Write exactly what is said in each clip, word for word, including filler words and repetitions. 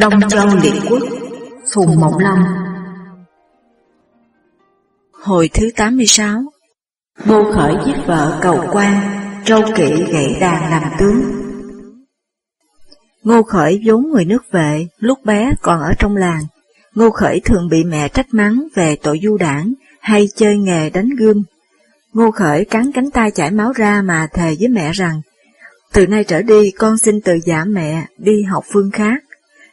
Đông Châu Liệt Quốc, Phùng Mộng Long. Hồi thứ tám mươi sáu, Ngô Khởi giết vợ cầu quan, Trâu Kỵ gãy đàn làm tướng. Ngô Khởi vốn người nước Vệ, lúc bé còn ở trong làng. Ngô Khởi thường bị mẹ trách mắng về tội du đảng hay chơi nghề đánh gươm. Ngô Khởi cắn cánh tay chảy máu ra mà thề với mẹ rằng, từ nay trở đi con xin từ giả mẹ đi học phương khác,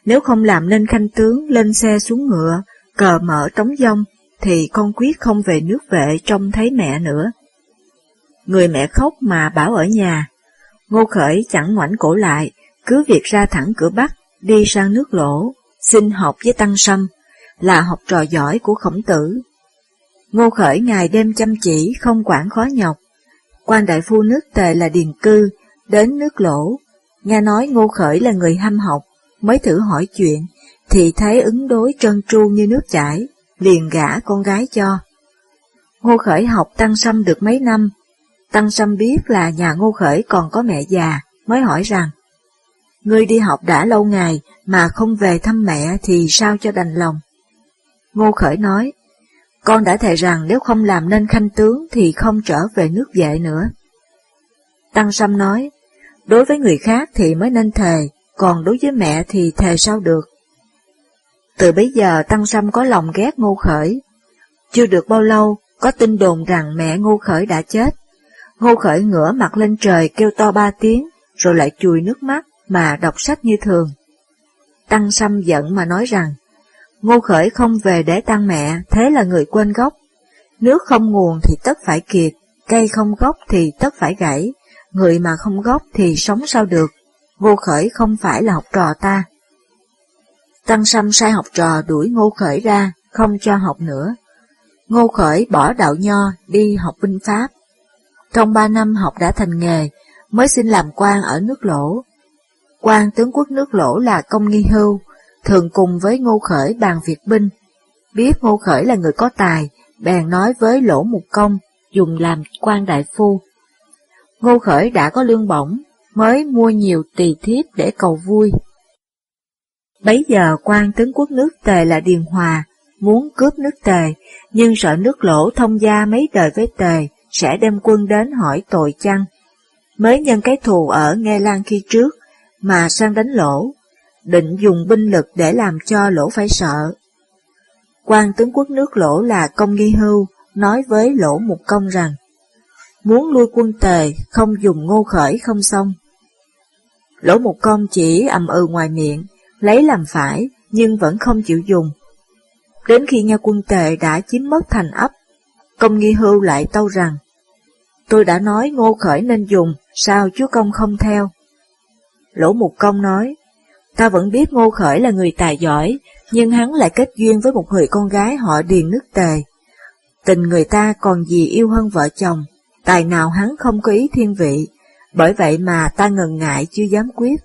nếu không làm nên khanh tướng, lên xe xuống ngựa, cờ mở trống dông, thì con quyết không về nước Vệ trông thấy mẹ nữa. Người mẹ khóc mà bảo ở nhà. Ngô Khởi chẳng ngoảnh cổ lại, cứ việc ra thẳng cửa Bắc, đi sang nước Lỗ, xin học với Tăng Sâm, là học trò giỏi của Khổng Tử. Ngô Khởi ngày đêm chăm chỉ, không quản khó nhọc. Quan đại phu nước Tề là Điền Cư, đến nước Lỗ, nghe nói Ngô Khởi là người ham học, mới thử hỏi chuyện, thì thấy ứng đối trơn tru như nước chảy, liền gả con gái cho. Ngô Khởi học Tăng Sâm được mấy năm, Tăng Sâm biết là nhà Ngô Khởi còn có mẹ già, mới hỏi rằng, ngươi đi học đã lâu ngày mà không về thăm mẹ thì sao cho đành lòng? Ngô Khởi nói, con đã thề rằng nếu không làm nên khanh tướng thì không trở về nước Vệ nữa. Tăng Sâm nói, đối với người khác thì mới nên thề, còn đối với mẹ thì thề sao được. Từ bấy giờ Tăng Sâm có lòng ghét Ngô Khởi. Chưa được bao lâu, có tin đồn rằng mẹ Ngô Khởi đã chết. Ngô Khởi ngửa mặt lên trời kêu to ba tiếng, rồi lại chùi nước mắt mà đọc sách như thường. Tăng Sâm giận mà nói rằng, Ngô Khởi không về để tang mẹ, thế là người quên gốc. Nước không nguồn thì tất phải kiệt, cây không gốc thì tất phải gãy, người mà không gốc thì sống sao được, Ngô Khởi không phải là học trò ta. Tăng Sâm sai học trò đuổi Ngô Khởi ra, không cho học nữa. Ngô Khởi bỏ đạo nho, đi học binh pháp. Trong ba năm học đã thành nghề, mới xin làm quan ở nước Lỗ. Quan tướng quốc nước Lỗ là Công Nghi Hưu, thường cùng với Ngô Khởi bàn việc binh. Biết Ngô Khởi là người có tài, bèn nói với Lỗ Mục Công, dùng làm quan đại phu. Ngô Khởi đã có lương bổng, mới mua nhiều tỳ thiếp để cầu vui. Bấy giờ quan tướng quốc nước Tề là Điền Hòa, muốn cướp nước Tề, nhưng sợ nước Lỗ thông gia mấy đời với Tề, sẽ đem quân đến hỏi tội chăng. Mới nhân cái thù ở Nghe Lan khi trước, mà sang đánh Lỗ, định dùng binh lực để làm cho Lỗ phải sợ. Quan tướng quốc nước Lỗ là Công Nghi Hưu nói với Lỗ Mục Công rằng, muốn lui quân Tề, không dùng Ngô Khởi không xong. Lỗ Mục Công chỉ ầm ừ ngoài miệng, lấy làm phải, nhưng vẫn không chịu dùng. Đến khi nghe quân Tề đã chiếm mất thành ấp, Công Nghi Hưu lại tâu rằng, tôi đã nói Ngô Khởi nên dùng, sao chúa công không theo? Lỗ Mục Công nói, ta vẫn biết Ngô Khởi là người tài giỏi, nhưng hắn lại kết duyên với một người con gái họ Điền nước Tề. Tình người ta còn gì yêu hơn vợ chồng, tài nào hắn không có ý thiên vị, bởi vậy mà ta ngần ngại chưa dám quyết.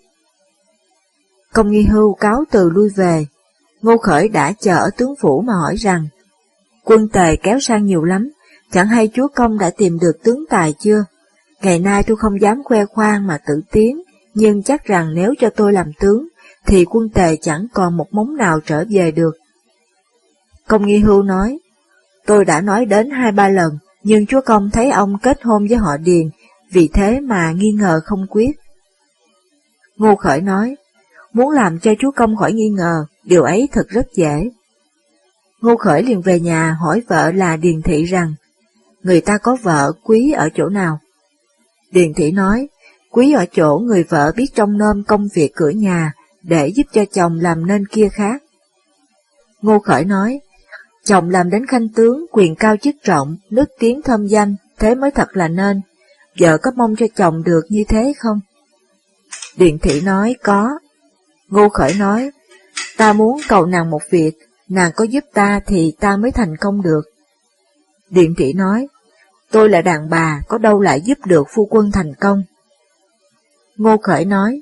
Công Nghi Hưu cáo từ lui về. Ngô Khởi đã chờ ở tướng phủ mà hỏi rằng, quân Tề kéo sang nhiều lắm, chẳng hay chúa công đã tìm được tướng tài chưa? Ngày nay tôi không dám khoe khoang mà tự tiến, nhưng chắc rằng nếu cho tôi làm tướng, thì quân Tề chẳng còn một móng nào trở về được. Công Nghi Hưu nói, tôi đã nói đến hai ba lần, nhưng chúa công thấy ông kết hôn với họ Điền, vì thế mà nghi ngờ không quyết. Ngô Khởi nói, muốn làm cho chúa công khỏi nghi ngờ, điều ấy thật rất dễ. Ngô Khởi liền về nhà hỏi vợ là Điền Thị rằng, người ta có vợ quý ở chỗ nào? Điền Thị nói, quý ở chỗ người vợ biết trông nom công việc cửa nhà, để giúp cho chồng làm nên kia khác. Ngô Khởi nói, chồng làm đến khanh tướng, quyền cao chức trọng, nước tiếng thơm danh, thế mới thật là nên. Vợ có mong cho chồng được như thế không? Điền Thị nói, có. Ngô Khởi nói, ta muốn cầu nàng một việc, nàng có giúp ta thì ta mới thành công được. Điền Thị nói, tôi là đàn bà, có đâu lại giúp được phu quân thành công. Ngô Khởi nói,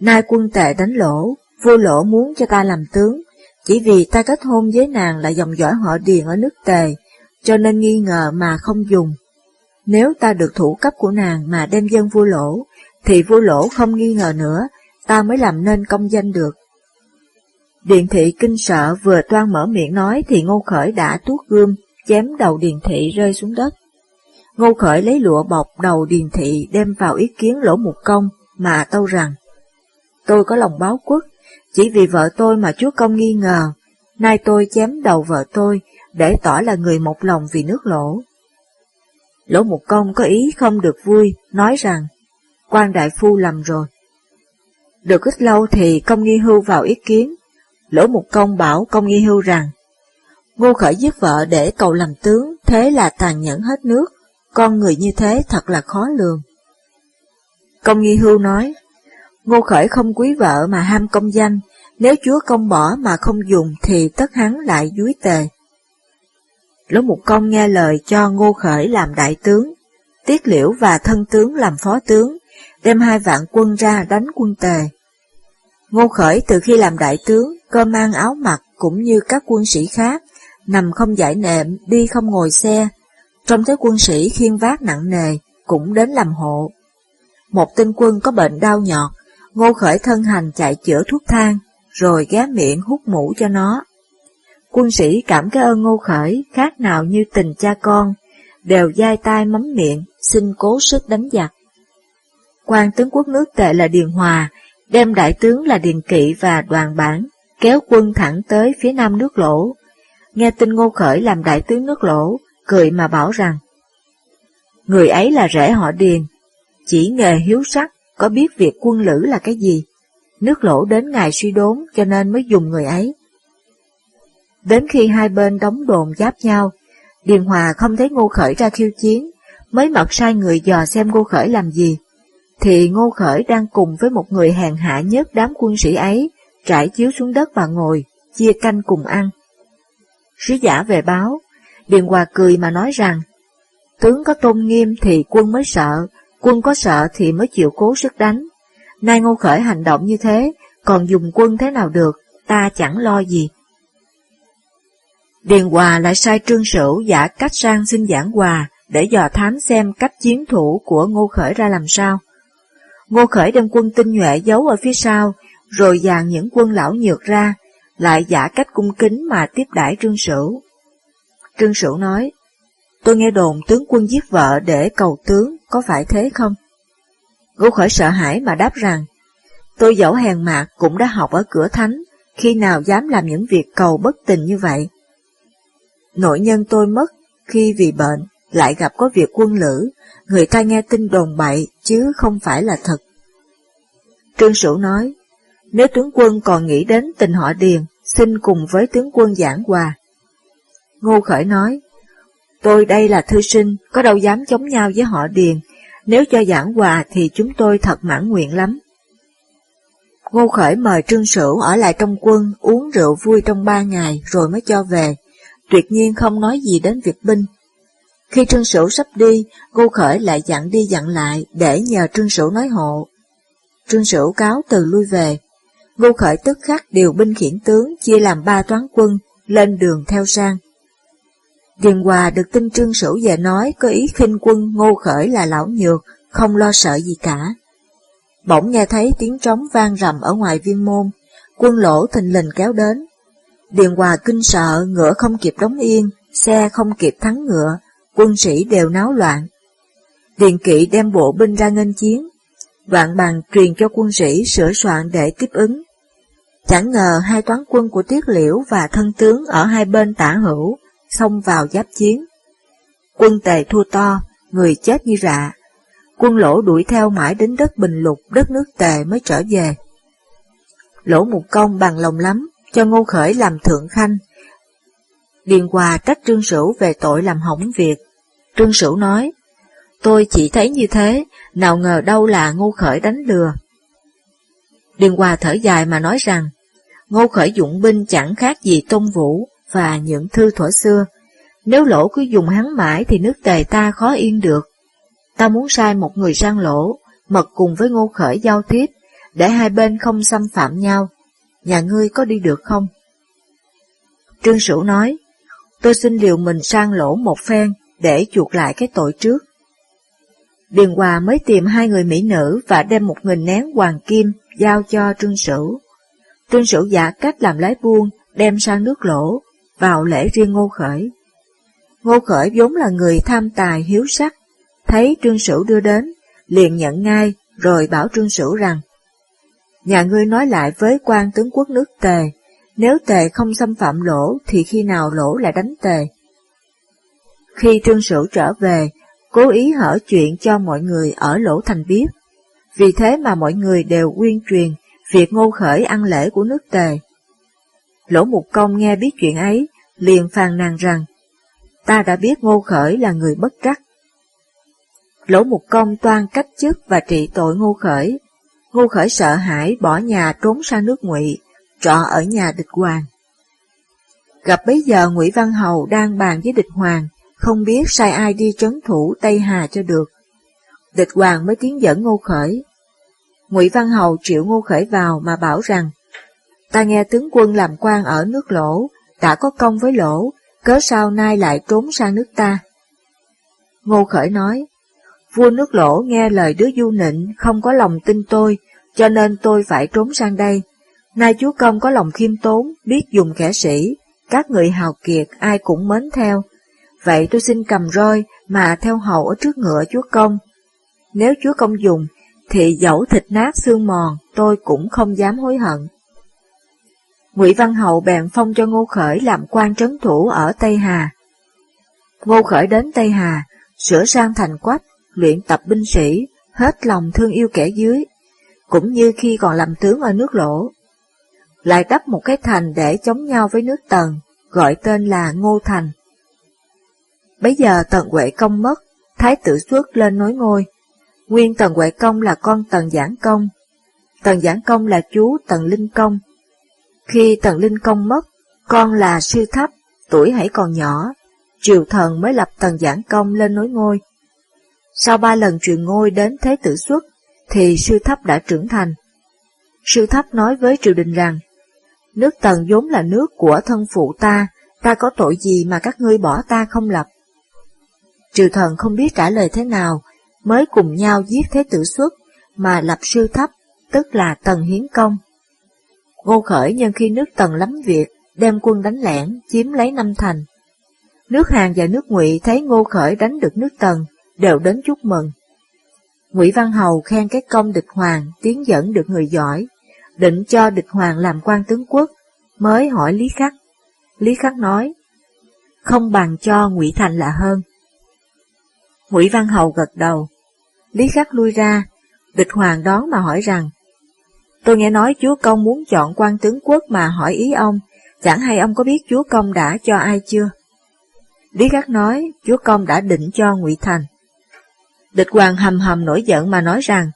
nay quân Tề đánh Lỗ, vua Lỗ muốn cho ta làm tướng, chỉ vì ta kết hôn với nàng là dòng dõi họ Điền ở nước Tề, cho nên nghi ngờ mà không dùng. Nếu ta được thủ cấp của nàng mà đem dâng vua Lỗ, thì vua Lỗ không nghi ngờ nữa, ta mới làm nên công danh được. Điền Thị kinh sợ vừa toan mở miệng nói thì Ngô Khởi đã tuốt gươm, chém đầu Điền Thị rơi xuống đất. Ngô Khởi lấy lụa bọc đầu Điền Thị đem vào ý kiến Lỗ Mục Công mà tâu rằng: Tôi có lòng báo quốc, chỉ vì vợ tôi mà chúa công nghi ngờ, nay tôi chém đầu vợ tôi để tỏ là người một lòng vì nước Lỗ. Lỗ Mục Công có ý không được vui, nói rằng: Quan đại phu lầm rồi. Được ít lâu thì Công Nghi Hưu vào ý kiến. Lỗ Mục Công bảo Công Nghi Hưu rằng: Ngô Khởi giết vợ để cầu làm tướng, thế là tàn nhẫn hết nước, con người như thế thật là khó lường. Công Nghi Hưu nói: Ngô Khởi không quý vợ mà ham công danh, nếu chúa công bỏ mà không dùng thì tất hắn lại dúi Tề. Lỗ Mục Công nghe lời cho Ngô Khởi làm đại tướng, Tiết Liễu và thân tướng làm phó tướng, đem hai vạn quân ra đánh quân Tề. Ngô Khởi từ khi làm đại tướng, cơm ăn áo mặc cũng như các quân sĩ khác, nằm không giải nệm, đi không ngồi xe, trông thấy quân sĩ khiêng vác nặng nề, cũng đến làm hộ. Một tên quân có bệnh đau nhọt, Ngô Khởi thân hành chạy chữa thuốc thang, rồi ghé miệng hút mũ cho nó. Quân sĩ cảm cái ơn Ngô Khởi khác nào như tình cha con, đều dai tai mắm miệng, xin cố sức đánh giặc. Quan tướng quốc nước Tề là Điền Hòa, đem đại tướng là Điền Kỵ và đoàn bản, kéo quân thẳng tới phía nam nước Lỗ. Nghe tin Ngô Khởi làm đại tướng nước Lỗ, cười mà bảo rằng: Người ấy là rể họ Điền, chỉ nghề hiếu sắc, có biết việc quân lữ là cái gì. Nước Lỗ đến ngày suy đốn cho nên mới dùng người ấy. Đến khi hai bên đóng đồn giáp nhau, Điền Hòa không thấy Ngô Khởi ra khiêu chiến, mới mật sai người dò xem Ngô Khởi làm gì, thì Ngô Khởi đang cùng với một người hèn hạ nhất đám quân sĩ ấy, trải chiếu xuống đất và ngồi, chia canh cùng ăn. Sứ giả về báo, Điền Hòa cười mà nói rằng: Tướng có tôn nghiêm thì quân mới sợ, quân có sợ thì mới chịu cố sức đánh. Nay Ngô Khởi hành động như thế, còn dùng quân thế nào được, ta chẳng lo gì. Điền Hòa lại sai Trương Sửu giả cách sang xin giảng hòa, để dò thám xem cách chiến thủ của Ngô Khởi ra làm sao. Ngô Khởi đem quân tinh nhuệ giấu ở phía sau, rồi dàn những quân lão nhược ra, lại giả cách cung kính mà tiếp đãi Trương Sửu. Trương Sửu nói: Tôi nghe đồn tướng quân giết vợ để cầu tướng, có phải thế không? Ngô Khởi sợ hãi mà đáp rằng: Tôi dẫu hèn mạt cũng đã học ở cửa thánh, khi nào dám làm những việc cầu bất tình như vậy. Nội nhân tôi mất khi vì bệnh, lại gặp có việc quân lữ, người ta nghe tin đồn bậy chứ không phải là thật. Trương Sửu nói: Nếu tướng quân còn nghĩ đến tình họ Điền, xin cùng với tướng quân giảng hòa. Ngô Khởi nói: Tôi đây là thư sinh, có đâu dám chống nhau với họ Điền, nếu cho giảng hòa thì chúng tôi thật mãn nguyện lắm. Ngô Khởi mời Trương Sửu ở lại trong quân, uống rượu vui trong ba ngày rồi mới cho về, tuyệt nhiên không nói gì đến việc binh. Khi Trương Sửu sắp đi, Ngô Khởi lại dặn đi dặn lại để nhờ Trương Sửu nói hộ. Trương Sửu cáo từ lui về. Ngô Khởi tức khắc điều binh khiển tướng chia làm ba toán quân, lên đường theo sang. Điền Hòa được tin Trương Sửu về nói có ý khinh quân Ngô Khởi là lão nhược, không lo sợ gì cả. Bỗng nghe thấy tiếng trống vang rầm ở ngoài viên môn, quân Lỗ thình lình kéo đến. Điền Hòa kinh sợ, ngựa không kịp đóng yên, xe không kịp thắng ngựa, quân sĩ đều náo loạn. Điền Kỵ đem bộ binh ra nghênh chiến, đoạn bàn truyền cho quân sĩ sửa soạn để tiếp ứng. Chẳng ngờ hai toán quân của Tiết Liễu và thân tướng ở hai bên tả hữu, xông vào giáp chiến. Quân Tề thua to, người chết như rạ. Quân Lỗ đuổi theo mãi đến đất Bình Lục, đất nước Tề mới trở về. Lỗ Mục Công bằng lòng lắm, cho Ngô Khởi làm thượng khanh. Điền Hòa trách Trương Sửu về tội làm hỏng việc. Trương Sửu nói: Tôi chỉ thấy như thế, nào ngờ đâu là Ngô Khởi đánh lừa. Điền Hòa thở dài mà nói rằng: Ngô Khởi dụng binh chẳng khác gì Tôn Vũ và những thư thuở xưa, nếu Lỗ cứ dùng hắn mãi thì nước Tề ta khó yên được. Ta muốn sai một người sang Lỗ, mật cùng với Ngô Khởi giao tiếp, để hai bên không xâm phạm nhau. Nhà ngươi có đi được không? Trương Sửu nói: Tôi xin liều mình sang Lỗ một phen, để chuộc lại cái tội trước. Điền Hòa mới tìm hai người mỹ nữ và đem một nghìn nén hoàng kim giao cho Trương Sửu. Trương Sửu giả cách làm lái buôn, đem sang nước Lỗ, vào lễ riêng Ngô Khởi. Ngô Khởi vốn là người tham tài hiếu sắc, thấy Trương Sửu đưa đến, liền nhận ngay, rồi bảo Trương Sửu rằng, nhà ngươi nói lại với quan tướng quốc nước Tề, nếu Tề không xâm phạm Lỗ thì khi nào Lỗ lại đánh Tề. Khi Trương Sửu trở về, cố ý hở chuyện cho mọi người ở Lỗ Thành biết, vì thế mà mọi người đều uyên truyền việc Ngô Khởi ăn lễ của nước Tề. Lỗ Mục Công nghe biết chuyện ấy, liền phàn nàn rằng, ta đã biết Ngô Khởi là người bất trắc. Lỗ Mục Công toan cách chức và trị tội Ngô Khởi. Ngô Khởi sợ hãi bỏ nhà trốn sang nước Ngụy, trọ ở nhà Địch Hoàng. Gặp bấy giờ Ngụy Văn Hầu đang bàn với Địch Hoàng, không biết sai ai đi trấn thủ Tây Hà cho được. Địch Hoàng mới tiến dẫn Ngô Khởi. Ngụy Văn Hầu triệu Ngô Khởi vào mà bảo rằng, ta nghe tướng quân làm quan ở nước Lỗ, đã có công với Lỗ, cớ sao nay lại trốn sang nước ta? Ngô Khởi nói, vua nước Lỗ nghe lời đứa du nịnh không có lòng tin tôi, cho nên tôi phải trốn sang đây. Nay chúa công có lòng khiêm tốn, biết dùng kẻ sĩ, các người hào kiệt ai cũng mến theo. Vậy tôi xin cầm roi mà theo hầu ở trước ngựa chúa công. Nếu chúa công dùng, thì dẫu thịt nát xương mòn, tôi cũng không dám hối hận. Ngụy Văn Hậu bèn phong cho Ngô Khởi làm quan trấn thủ ở Tây Hà. Ngô Khởi đến Tây Hà, sửa sang thành quách, luyện tập binh sĩ, hết lòng thương yêu kẻ dưới, cũng như khi còn làm tướng ở nước Lỗ. Lại đắp một cái thành để chống nhau với nước Tần, gọi tên là Ngô Thành. Bấy giờ Tần Huệ Công mất, thái tử Xuất lên nối ngôi. Nguyên Tần Huệ Công là con Tần Giảng Công, Tần Giảng Công là chú Tần Linh Công. Khi Tần Linh Công mất, con là Sư Tháp, tuổi hãy còn nhỏ, triều thần mới lập Tần Giảng Công lên nối ngôi. Sau ba lần truyền ngôi đến Thế Tử Xuất, thì Sư Tháp đã trưởng thành. Sư Tháp nói với triều đình rằng, nước Tần vốn là nước của thân phụ ta, ta có tội gì mà các ngươi bỏ ta không lập? Triều thần không biết trả lời thế nào, mới cùng nhau giết Thế Tử Xuất, mà lập Sư Tháp, tức là Tần Hiến Công. Ngô Khởi nhân khi nước Tần lắm việc, đem quân đánh Lẻn, chiếm lấy năm thành. Nước Hàn và nước Ngụy thấy Ngô Khởi đánh được nước Tần, đều đến chúc mừng. Ngụy Văn Hầu khen cái công Địch Hoàng tiến dẫn được người giỏi, định cho Địch Hoàng làm quan tướng quốc, mới hỏi Lý Khắc. Lý Khắc nói, không bằng cho Ngụy Thành là hơn. Ngụy Văn Hầu gật đầu. Lý Khắc lui ra, Địch Hoàng đón mà hỏi rằng, tôi nghe nói chúa công muốn chọn quan tướng quốc mà hỏi ý ông, chẳng hay ông có biết chúa công đã cho ai chưa? Lý Khắc nói, chúa công đã định cho Ngụy Thành. Địch Hoàng hầm hầm nổi giận mà nói rằng,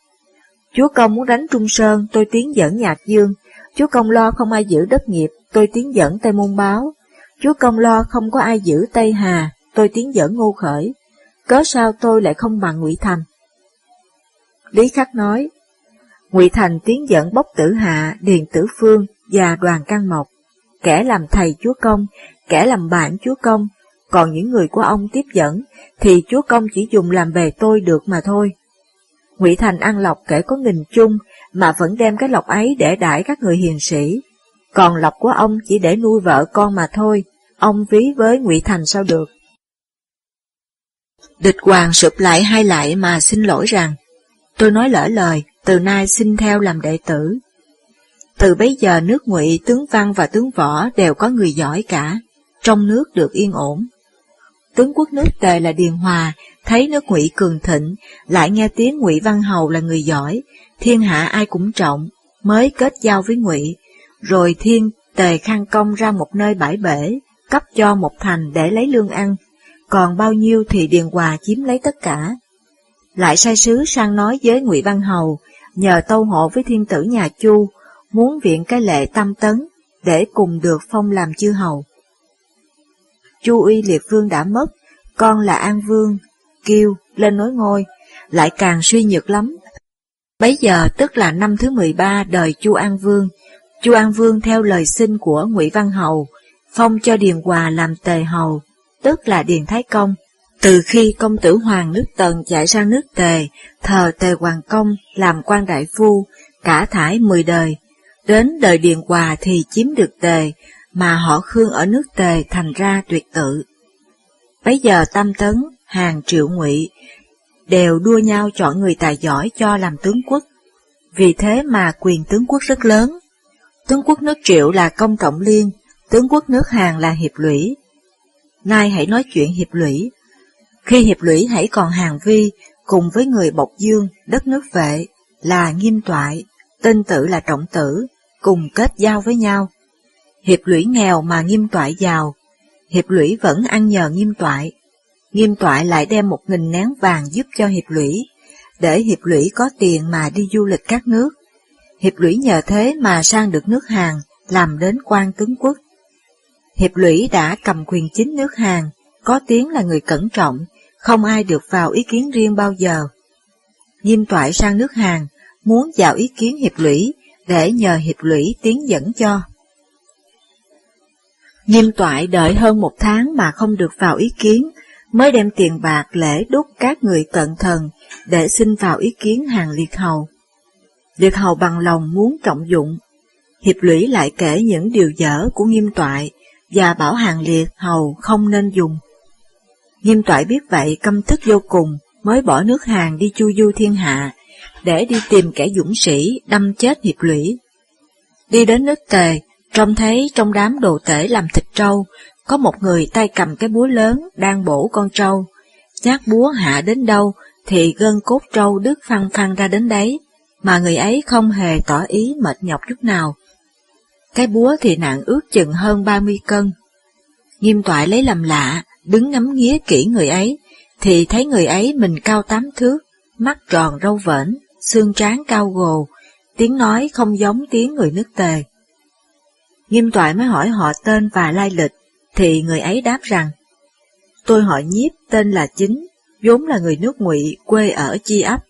chúa công muốn đánh Trung Sơn, tôi tiến dẫn Nhạc Dương. Chúa công lo không ai giữ đất nghiệp, tôi tiến dẫn Tây Môn Báo. Chúa công lo không có ai giữ Tây Hà, tôi tiến dẫn Ngô Khởi. Cớ sao tôi lại không bằng Ngụy Thành? Lý Khắc nói, Ngụy Thành tiến dẫn Bốc Tử Hạ, Điền Tử Phương và Đoàn Căn Mộc, kẻ làm thầy chúa công, kẻ làm bạn chúa công, còn những người của ông tiếp dẫn thì chúa công chỉ dùng làm bề tôi được mà thôi. Ngụy Thành ăn lộc kể có nghìn chung mà vẫn đem cái lộc ấy để đãi các người hiền sĩ, còn lộc của ông chỉ để nuôi vợ con mà thôi, ông ví với Ngụy Thành sao được? Địch Hoàng sụp lại hai lại mà xin lỗi rằng, tôi nói lỡ lời, từ nay xin theo làm đệ tử. Từ bấy giờ nước Ngụy tướng Văn và tướng Võ đều có người giỏi cả, trong nước được yên ổn. Tướng quốc nước Tề là Điền Hòa, thấy nước Ngụy cường thịnh, lại nghe tiếng Ngụy Văn Hầu là người giỏi, thiên hạ ai cũng trọng, mới kết giao với Ngụy, rồi thiên Tề Khang Công ra một nơi bãi bể, cấp cho một thành để lấy lương ăn, còn bao nhiêu thì Điền Hòa chiếm lấy tất cả. Lại sai sứ sang nói với Ngụy Văn Hầu, nhờ tâu hộ với thiên tử nhà Chu, muốn viện cái lệ tam tấn, để cùng được phong làm chư hầu. Chu Uy Liệt Vương đã mất, con là An Vương, Kiêu, lên nối ngôi, lại càng suy nhược lắm. Bấy giờ tức là năm thứ mười ba đời Chu An Vương, Chu An Vương theo lời xin của Ngụy Văn Hầu, phong cho Điền Hòa làm Tề Hầu, tức là Điền Thái Công. Từ khi công tử Hoàng nước Tần chạy sang nước Tề, thờ Tề Hoàng Công làm quan đại phu, cả thải mười đời, Đến đời Điền Hòa thì chiếm được Tề, mà họ Khương ở nước Tề thành ra tuyệt tự. Bấy giờ Tam Tấn, Hàng, Triệu, Ngụy đều đua nhau chọn người tài giỏi cho làm tướng quốc, vì thế mà quyền tướng quốc rất lớn. Tướng quốc nước Triệu là Công Trọng Liên, tướng quốc nước Hàng là Hiệp Lũy. Nay hãy nói chuyện Hiệp Lũy. Khi Hiệp Lũy hãy còn Hàng Vi, cùng với người Bộc Dương, đất nước Vệ, là Nghiêm Toại, tên Tử là Trọng Tử, cùng kết giao với nhau. Hiệp Lũy nghèo mà Nghiêm Toại giàu, Hiệp Lũy vẫn ăn nhờ Nghiêm Toại. Nghiêm Toại lại đem một nghìn nén vàng giúp cho Hiệp Lũy, để Hiệp Lũy có tiền mà đi du lịch các nước. Hiệp Lũy nhờ thế mà sang được nước Hàn, làm đến quan tướng quốc. Hiệp Lũy đã cầm quyền chính nước Hàn, có tiếng là người cẩn trọng, không ai được vào ý kiến riêng bao giờ. Nghiêm Toại sang nước Hàn, muốn vào ý kiến Hiệp Lũy, để nhờ Hiệp Lũy tiến dẫn cho. Nghiêm Toại đợi hơn một tháng mà không được vào ý kiến, mới đem tiền bạc lễ đốt các người cận thần để xin vào ý kiến Hàng Liệt Hầu. Liệt Hầu bằng lòng muốn trọng dụng. Hiệp Lũy lại kể những điều dở của Nghiêm Toại và bảo Hàng Liệt Hầu không nên dùng. Nghiêm Toại biết vậy căm tức vô cùng, mới bỏ nước Hàn đi chu du thiên hạ, để đi tìm kẻ dũng sĩ đâm chết Hiệp Lũy. Đi đến nước Tề, trông thấy trong đám đồ tể làm thịt trâu, có một người tay cầm cái búa lớn đang bổ con trâu. Chát búa hạ đến đâu thì gân cốt trâu đứt phăng phăng ra đến đấy, mà người ấy không hề tỏ ý mệt nhọc chút nào. Cái búa thì nặng ước chừng hơn ba mươi cân. Nghiêm Toại lấy làm lạ, đứng ngắm nghía kỹ người ấy, thì thấy người ấy mình cao tám thước, mắt tròn râu vểnh, xương trán cao gồ, tiếng nói không giống tiếng người nước Tề. Nghiêm Toại mới hỏi họ tên và lai lịch, thì người ấy đáp rằng, tôi họ Nhiếp tên là Chính, vốn là người nước Ngụy quê ở Chi Ấp.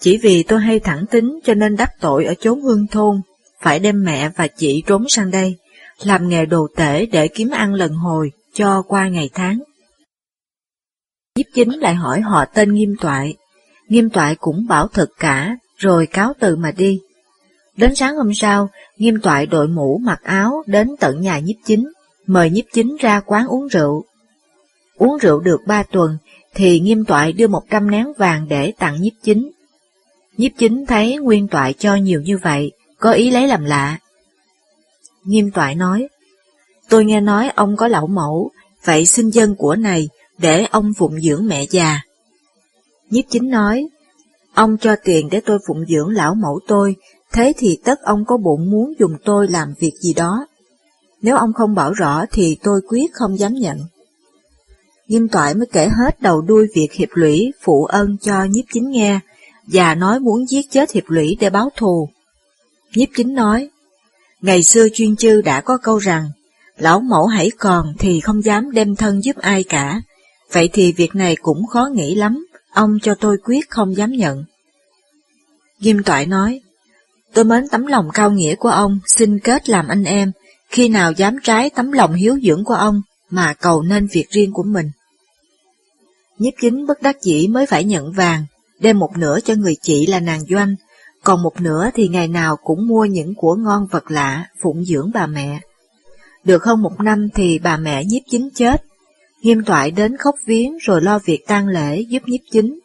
Chỉ vì tôi hay thẳng tính cho nên đắc tội ở chốn hương thôn, phải đem mẹ và chị trốn sang đây, làm nghề đồ tể để kiếm ăn lần hồi cho qua ngày tháng. Nhiếp Chính lại hỏi họ tên Nghiêm Toại, Nghiêm Toại cũng bảo thật cả, rồi cáo từ mà đi. Đến sáng hôm sau, Nghiêm Toại đội mũ mặc áo đến tận nhà Nhiếp Chính, mời Nhiếp Chính ra quán uống rượu. Uống rượu được ba tuần, thì Nghiêm Toại đưa một trăm nén vàng để tặng Nhiếp Chính. Nhiếp Chính thấy Nguyên Toại cho nhiều như vậy, có ý lấy làm lạ. Nghiêm Toại nói, tôi nghe nói ông có lão mẫu, vậy xin dâng của này, để ông phụng dưỡng mẹ già. Nhiếp Chính nói, ông cho tiền để tôi phụng dưỡng lão mẫu tôi, thế thì tất ông có bụng muốn dùng tôi làm việc gì đó. Nếu ông không bảo rõ thì tôi quyết không dám nhận. Nghiêm Toại mới kể hết đầu đuôi việc Hiệp Lũy phụ ơn cho Nhiếp Chính nghe, và nói muốn giết chết Hiệp Lũy để báo thù. Nhiếp Chính nói, ngày xưa chuyên chư đã có câu rằng, lão mẫu hãy còn thì không dám đem thân giúp ai cả, vậy thì việc này cũng khó nghĩ lắm, ông cho tôi quyết không dám nhận. Nghiêm Toại nói, tôi mến tấm lòng cao nghĩa của ông, xin kết làm anh em, khi nào dám trái tấm lòng hiếu dưỡng của ông mà cầu nên việc riêng của mình. Nhiếp Chính bất đắc dĩ mới phải nhận vàng, đem một nửa cho người chị là nàng Doanh, còn một nửa thì ngày nào cũng mua những của ngon vật lạ phụng dưỡng bà mẹ. Được hơn một năm thì bà mẹ Nhiếp Chính chết. Nghiêm Toại đến khóc viếng rồi lo việc tang lễ giúp Nhiếp Chính.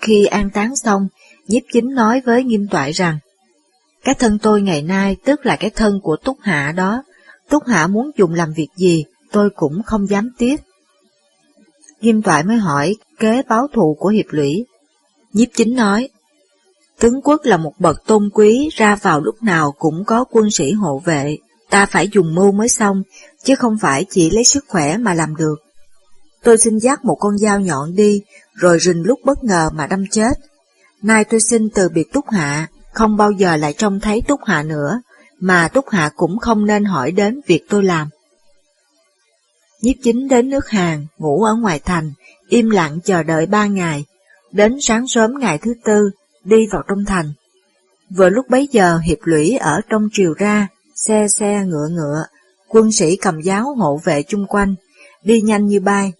Khi an táng xong, Nhiếp Chính nói với Nghiêm Toại rằng, cái thân tôi ngày nay tức là cái thân của Túc Hạ đó, Túc Hạ muốn dùng làm việc gì tôi cũng không dám tiếc. Nghiêm Toại mới hỏi kế báo thù của Hiệp Lũy. Nhiếp Chính nói, tướng quốc là một bậc tôn quý, ra vào lúc nào cũng có quân sĩ hộ vệ, ta phải dùng mưu mới xong, chứ không phải chỉ lấy sức khỏe mà làm được. Tôi xin dắt một con dao nhọn đi, rồi rình lúc bất ngờ mà đâm chết. Nay tôi xin từ biệt Túc Hạ, không bao giờ lại trông thấy Túc Hạ nữa, mà Túc Hạ cũng không nên hỏi đến việc tôi làm. Nhiếp Chính đến nước Hàn, ngủ ở ngoài thành, im lặng chờ đợi ba ngày. Đến sáng sớm ngày thứ tư, đi vào trong thành. Vừa lúc bấy giờ Hiệp Lũy ở trong triều ra, xe xe ngựa ngựa, quân sĩ cầm giáo hộ vệ chung quanh, đi nhanh như bay.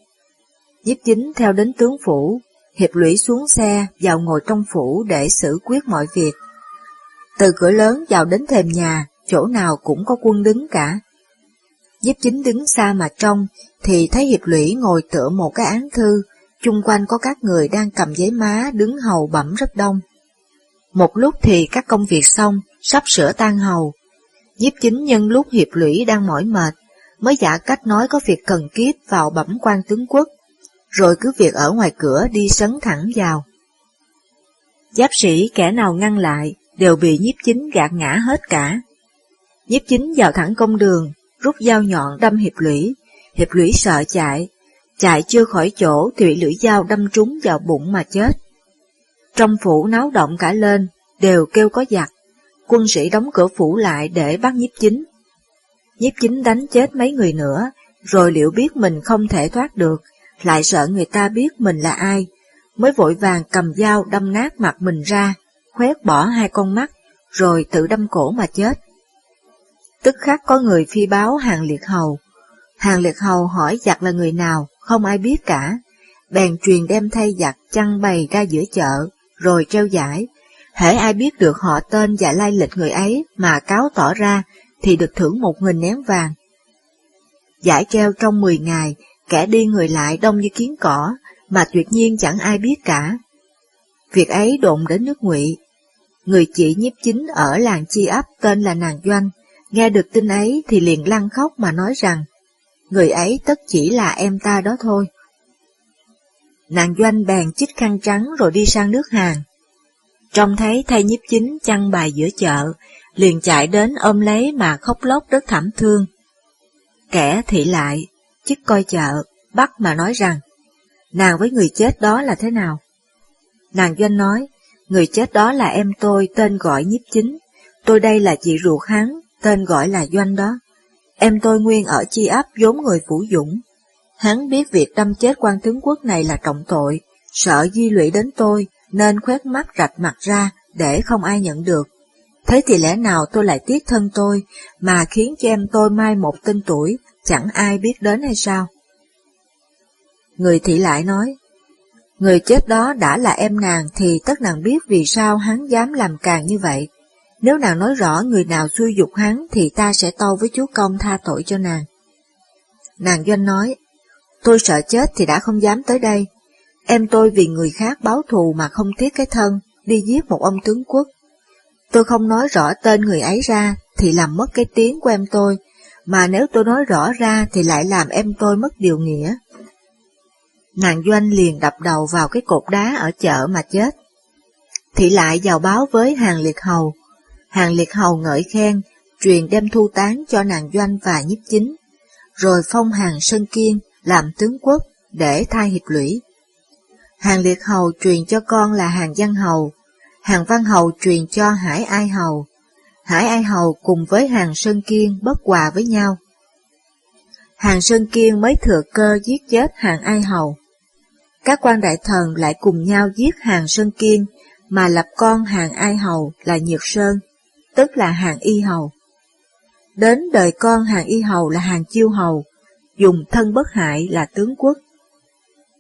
Nhiếp Chính theo đến tướng phủ, Hiệp Lũy xuống xe vào ngồi trong phủ để xử quyết mọi việc. Từ cửa lớn vào đến thềm nhà, chỗ nào cũng có quân đứng cả. Nhiếp Chính đứng xa mà trông, thì thấy Hiệp Lũy ngồi tựa một cái án thư, chung quanh có các người đang cầm giấy má đứng hầu bẩm rất đông. Một lúc thì các công việc xong, sắp sửa tan hầu. Nhiếp Chính nhân lúc Hiệp Lũy đang mỏi mệt, mới giả cách nói có việc cần kiếp vào bẩm quan tướng quốc, rồi cứ việc ở ngoài cửa đi sấn thẳng vào. Giáp sĩ kẻ nào ngăn lại, đều bị Nhiếp Chính gạt ngã hết cả. Nhiếp Chính vào thẳng công đường, rút dao nhọn đâm Hiệp Lũy. Hiệp Lũy sợ chạy, chạy chưa khỏi chỗ thì bị lưỡi dao đâm trúng vào bụng mà chết. Trong phủ náo động cả lên, đều kêu có giặc, quân sĩ đóng cửa phủ lại để bắt Nhiếp Chính. Nhiếp Chính đánh chết mấy người nữa, rồi liệu biết mình không thể thoát được, lại sợ người ta biết mình là ai, mới vội vàng cầm dao đâm nát mặt mình ra, khoét bỏ hai con mắt, rồi tự đâm cổ mà chết. Tức khắc có người phi báo Hàng Liệt Hầu. Hàng Liệt Hầu hỏi giặc là người nào, không ai biết cả, bèn truyền đem thay giặc chăn bày ra giữa chợ, rồi treo giải. Hễ ai biết được họ tên và lai lịch người ấy mà cáo tỏ ra, thì được thưởng một nghìn nén vàng. Giải treo trong mười ngày, kẻ đi người lại đông như kiến cỏ, mà tuyệt nhiên chẳng ai biết cả. Việc ấy đồn đến nước Ngụy. Người chị Nhiếp Chính ở làng Chi Ấp tên là Nàng Doanh, nghe được tin ấy thì liền lăn khóc mà nói rằng, người ấy tất chỉ là em ta đó thôi. Nàng Doanh bèn chích khăn trắng rồi đi sang nước Hàn. Trông thấy thay Nhiếp Chính chăn bài giữa chợ, liền chạy đến ôm lấy mà khóc lóc rất thảm thương. Kẻ thị lại, chức coi chợ, bắt mà nói rằng, nàng với người chết đó là thế nào? Nàng Doanh nói, người chết đó là em tôi tên gọi Nhiếp Chính, tôi đây là chị ruột hắn, tên gọi là Doanh đó. Em tôi nguyên ở Chi Áp vốn người phủ dũng. Hắn biết việc đâm chết quan tướng quốc này là trọng tội, sợ di lụy đến tôi, nên khoét mắt rạch mặt ra để không ai nhận được. Thế thì lẽ nào tôi lại tiếc thân tôi, mà khiến cho em tôi mai một tên tuổi, chẳng ai biết đến hay sao? Người thị lại nói, người chết đó đã là em nàng thì tất nàng biết vì sao hắn dám làm càng như vậy. Nếu nàng nói rõ người nào xui dục hắn thì ta sẽ tâu với chúa công tha tội cho nàng. Nàng Doanh nói, tôi sợ chết thì đã không dám tới đây. Em tôi vì người khác báo thù mà không tiếc cái thân, đi giết một ông tướng quốc. Tôi không nói rõ tên người ấy ra thì làm mất cái tiếng của em tôi, mà nếu tôi nói rõ ra thì lại làm em tôi mất điều nghĩa. Nàng Doanh liền đập đầu vào cái cột đá ở chợ mà chết. Thị lại vào báo với Hàng Liệt Hầu. Hàng Liệt Hầu ngợi khen, truyền đem thu tán cho Nàng Doanh và Nhiếp Chính, rồi phong Hàng Sơn Kiên làm tướng quốc để thay Hiệp Lũy. Hàng Liệt Hầu truyền cho con là Hàng Văn Hầu, Hàng Văn Hầu truyền cho Hải Ai Hầu. Hải Ai Hầu cùng với Hàng Sơn Kiên bất hòa với nhau. Hàng Sơn Kiên mới thừa cơ giết chết Hàng Ai Hầu. Các quan đại thần lại cùng nhau giết Hàng Sơn Kiên mà lập con Hàng Ai Hầu là Nhược Sơn, tức là Hàng Y Hầu. Đến đời con Hàng Y Hầu là Hàng Chiêu Hầu, dùng thân bất hại là tướng quốc.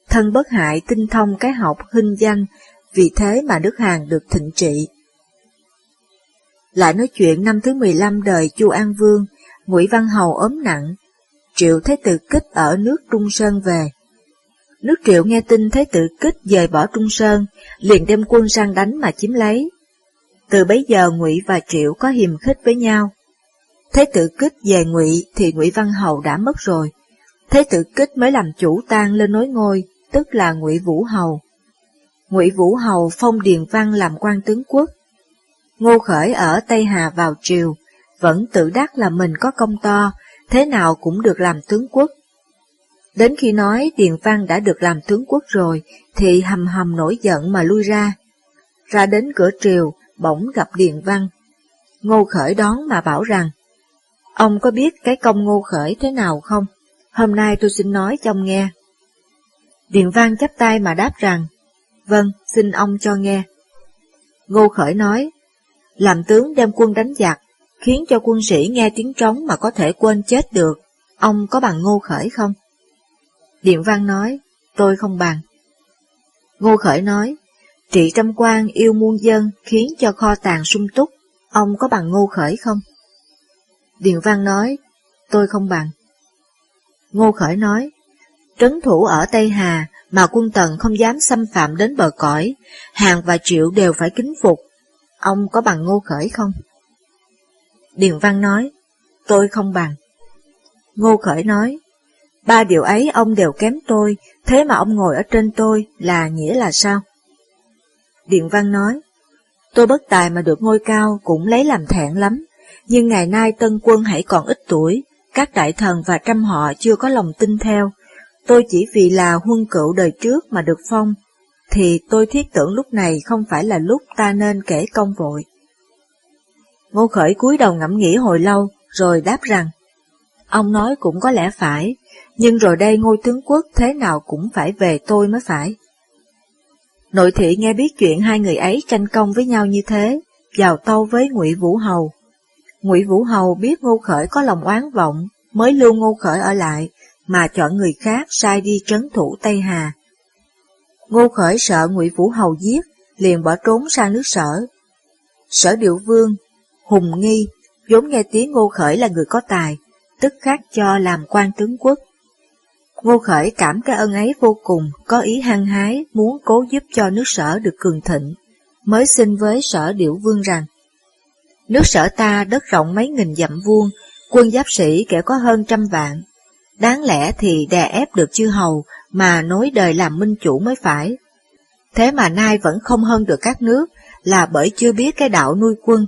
Thân bất hại tinh thông cái học hinh danh, vì thế mà nước Hàn được thịnh trị. Lại nói chuyện năm thứ mười lăm đời Chu An Vương, Ngụy Văn Hầu ốm nặng, Triệu Thế Tử Kích ở nước Trung Sơn về. Nước Triệu nghe tin Thế Tử Kích dời bỏ Trung Sơn, liền đem quân sang đánh mà chiếm lấy. Từ bấy giờ Ngụy và Triệu có hiềm khích với nhau. Thế Tử Kích về Ngụy thì Ngụy Văn Hầu đã mất rồi. Thế Tử Kích mới làm chủ tang lên nối ngôi, tức là Ngụy Vũ Hầu. Ngụy Vũ Hầu phong Điền Văn làm quan tướng quốc. Ngô Khởi ở Tây Hà vào triều, vẫn tự đắc là mình có công to, thế nào cũng được làm tướng quốc. Đến khi nói Điền Văn đã được làm tướng quốc rồi, thì hầm hầm nổi giận mà lui ra. Ra đến cửa triều, bỗng gặp Điền Văn. Ngô Khởi đón mà bảo rằng, ông có biết cái công Ngô Khởi thế nào không? Hôm nay tôi xin nói cho ông nghe. Điền Văn chắp tay mà đáp rằng, vâng, xin ông cho nghe. Ngô Khởi nói, làm tướng đem quân đánh giặc, khiến cho quân sĩ nghe tiếng trống mà có thể quên chết được, ông có bằng Ngô Khởi không? Điền Văn nói, tôi không bằng. Ngô Khởi nói, trị trăm quan yêu muôn dân, khiến cho kho tàng sung túc, ông có bằng Ngô Khởi không? Điền Văn nói, tôi không bằng. Ngô Khởi nói, trấn thủ ở Tây Hà mà quân Tần không dám xâm phạm đến bờ cõi, Hàng và Triệu đều phải kính phục, ông có bằng Ngô Khởi không? Điền Văn nói, tôi không bằng. Ngô Khởi nói, ba điều ấy ông đều kém tôi, thế mà ông ngồi ở trên tôi là nghĩa là sao? Điền Văn nói, tôi bất tài mà được ngôi cao cũng lấy làm thẹn lắm, nhưng ngày nay tân quân hãy còn ít tuổi, các đại thần và trăm họ chưa có lòng tin theo, tôi chỉ vì là huân cựu đời trước mà được phong, thì tôi thiết tưởng lúc này không phải là lúc ta nên kể công vội. Ngô Khởi cúi đầu ngẫm nghĩ hồi lâu, rồi đáp rằng, ông nói cũng có lẽ phải, nhưng rồi đây ngôi tướng quốc thế nào cũng phải về tôi mới phải. Nội thị nghe biết chuyện hai người ấy tranh công với nhau như thế, vào tâu với Ngụy Vũ Hầu. Ngụy Vũ Hầu biết Ngô Khởi có lòng oán vọng, mới lưu Ngô Khởi ở lại, mà chọn người khác sai đi trấn thủ Tây Hà. Ngô Khởi sợ Ngụy Vũ Hầu giết, liền bỏ trốn sang nước Sở. Sở Điệu Vương, Hùng Nghi, vốn nghe tiếng Ngô Khởi là người có tài, tức khắc cho làm quan tướng quốc. Ngô Khởi cảm cái ân ấy vô cùng, có ý hăng hái, muốn cố giúp cho nước Sở được cường thịnh, mới xin với Sở Điệu Vương rằng, nước Sở ta đất rộng mấy nghìn dặm vuông, quân giáp sĩ kẻ có hơn trăm vạn, đáng lẽ thì đè ép được chư hầu mà nối đời làm minh chủ mới phải. Thế mà nay vẫn không hơn được các nước là bởi chưa biết cái đạo nuôi quân.